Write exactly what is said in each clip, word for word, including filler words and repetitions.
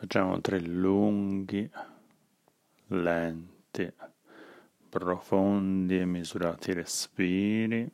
Facciamo tre lunghi, lenti, profondi e misurati respiri.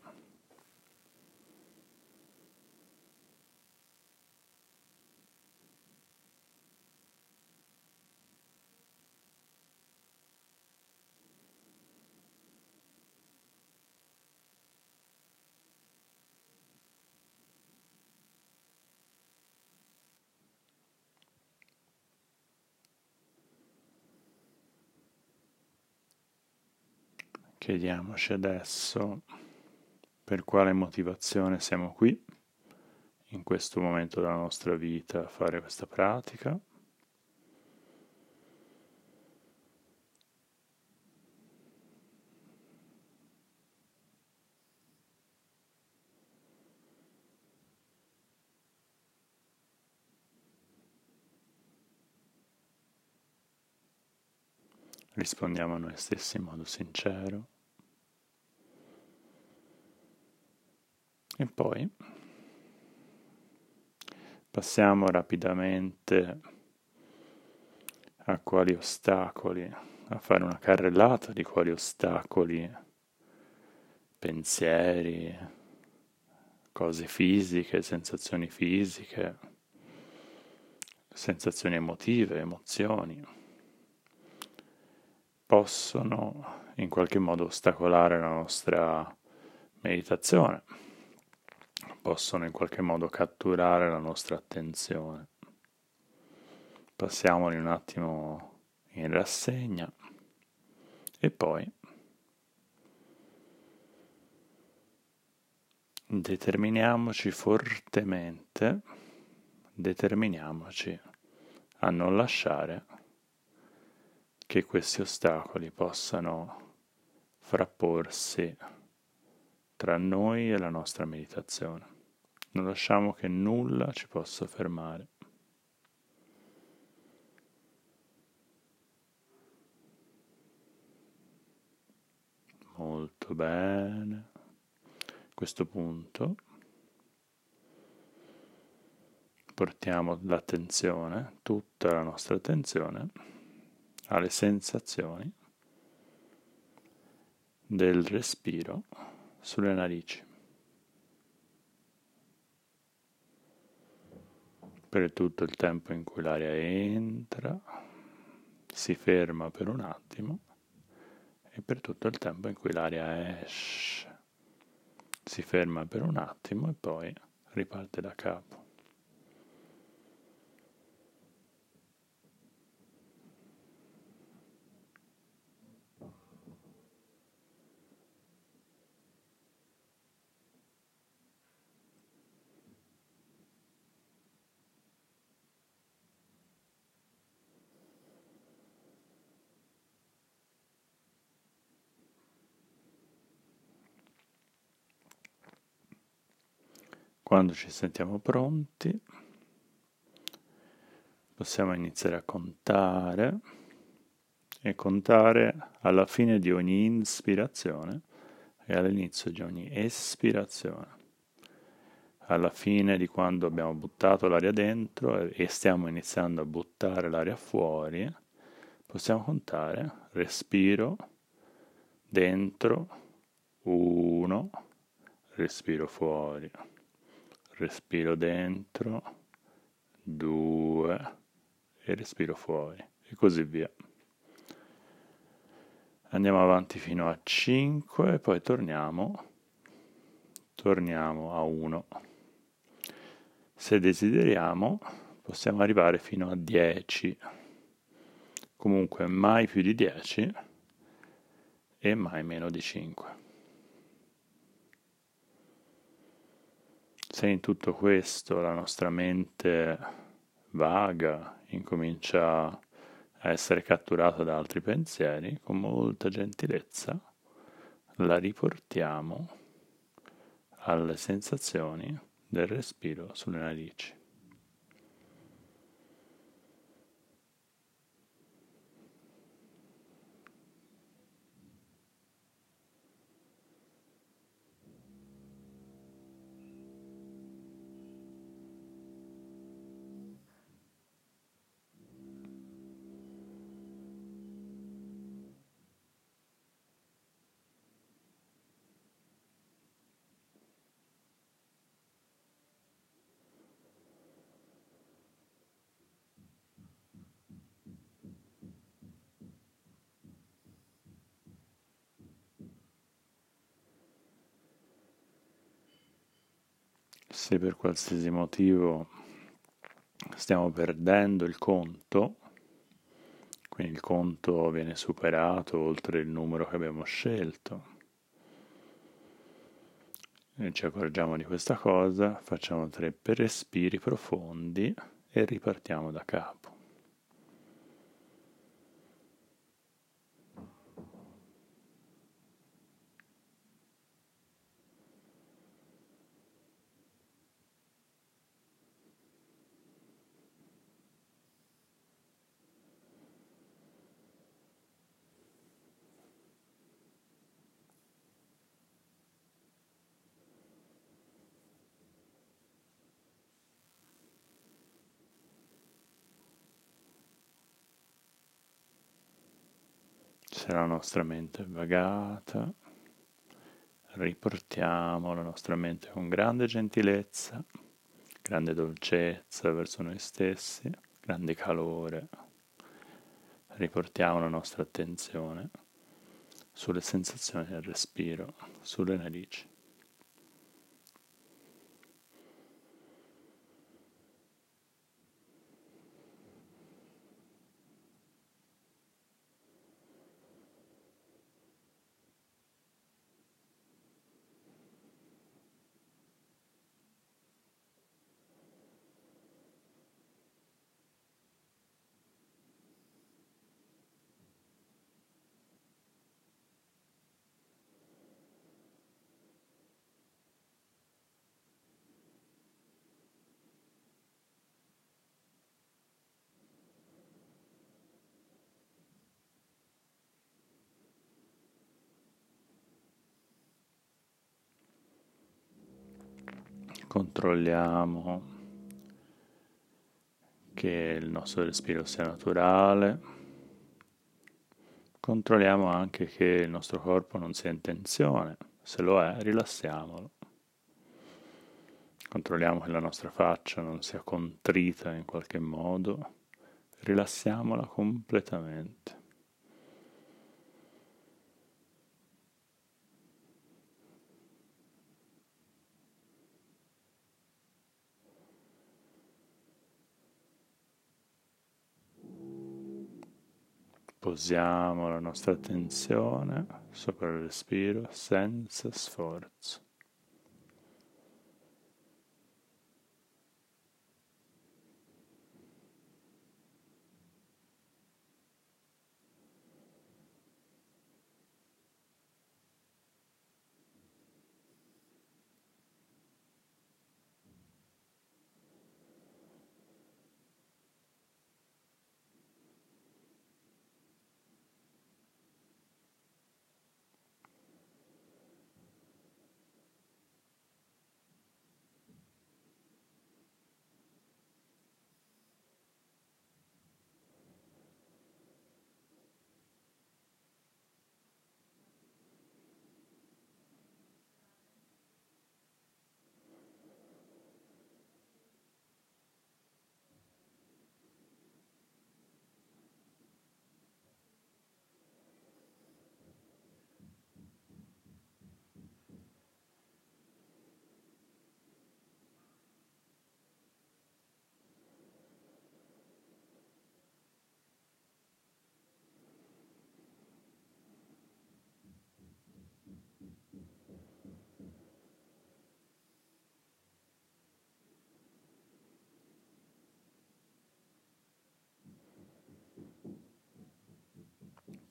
Chiediamoci adesso per quale motivazione siamo qui, in questo momento della nostra vita, a fare questa pratica. Rispondiamo a noi stessi in modo sincero. E poi passiamo rapidamente a quali ostacoli, a fare una carrellata di quali ostacoli, pensieri, cose fisiche, sensazioni fisiche, sensazioni emotive, emozioni, possono in qualche modo ostacolare la nostra meditazione, possono in qualche modo catturare la nostra attenzione. Passiamoli un attimo in rassegna e poi determiniamoci fortemente, determiniamoci a non lasciare che questi ostacoli possano frapporsi tra noi e la nostra meditazione. Non lasciamo che nulla ci possa fermare. Molto bene. A questo punto portiamo l'attenzione, tutta la nostra attenzione, alle sensazioni del respiro sulle narici. Per tutto il tempo in cui l'aria entra, si ferma per un attimo, e per tutto il tempo in cui l'aria esce, si ferma per un attimo e poi riparte da capo. Quando ci sentiamo pronti, possiamo iniziare a contare e contare alla fine di ogni inspirazione e all'inizio di ogni espirazione. Alla fine di quando abbiamo buttato l'aria dentro e stiamo iniziando a buttare l'aria fuori, possiamo contare respiro dentro, uno, respiro fuori. Respiro dentro, due, e respiro fuori, e così via. Andiamo avanti fino a cinque e poi torniamo, torniamo a uno. Se desideriamo, possiamo arrivare fino a dieci. Comunque mai più di dieci e mai meno di cinque. Se in tutto questo la nostra mente vaga, incomincia a essere catturata da altri pensieri, con molta gentilezza la riportiamo alle sensazioni del respiro sulle narici. se per qualsiasi motivo stiamo perdendo il conto, quindi il conto viene superato oltre il numero che abbiamo scelto, e ci accorgiamo di questa cosa, facciamo tre respiri profondi e ripartiamo da capo. Se la nostra mente è vagata, riportiamo la nostra mente con grande gentilezza, grande dolcezza verso noi stessi, grande calore. Riportiamo la nostra attenzione sulle sensazioni del respiro, sulle narici. Controlliamo che il nostro respiro sia naturale, controlliamo anche che il nostro corpo non sia in tensione, se lo è rilassiamolo, controlliamo che la nostra faccia non sia contrita in qualche modo, rilassiamola completamente. Posiamo la nostra attenzione sopra il respiro senza sforzo.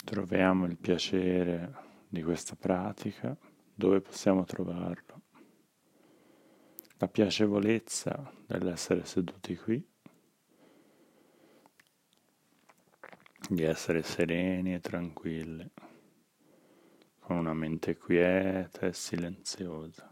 Troviamo il piacere di questa pratica, dove possiamo trovarlo? La piacevolezza dell'essere seduti qui, di essere sereni e tranquilli, con una mente quieta e silenziosa.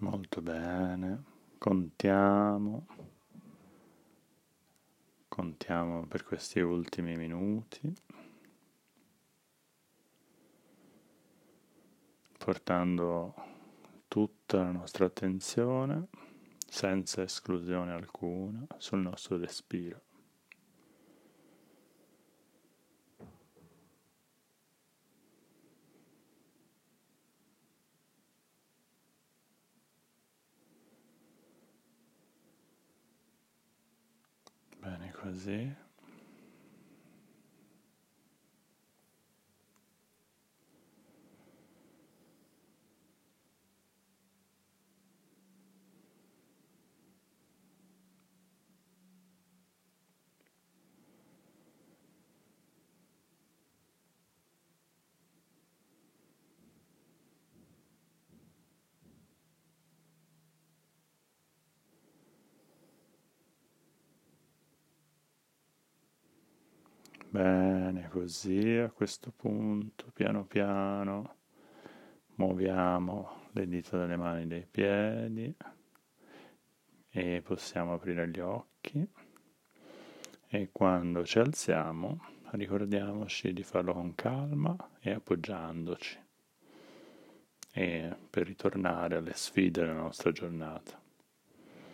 Molto bene, contiamo, contiamo per questi ultimi minuti, portando tutta la nostra attenzione, senza esclusione alcuna, sul nostro respiro. Bene così. Bene, così a questo punto, piano piano, muoviamo le dita delle mani e dei piedi e possiamo aprire gli occhi. E quando ci alziamo, ricordiamoci di farlo con calma e appoggiandoci, e per ritornare alle sfide della nostra giornata.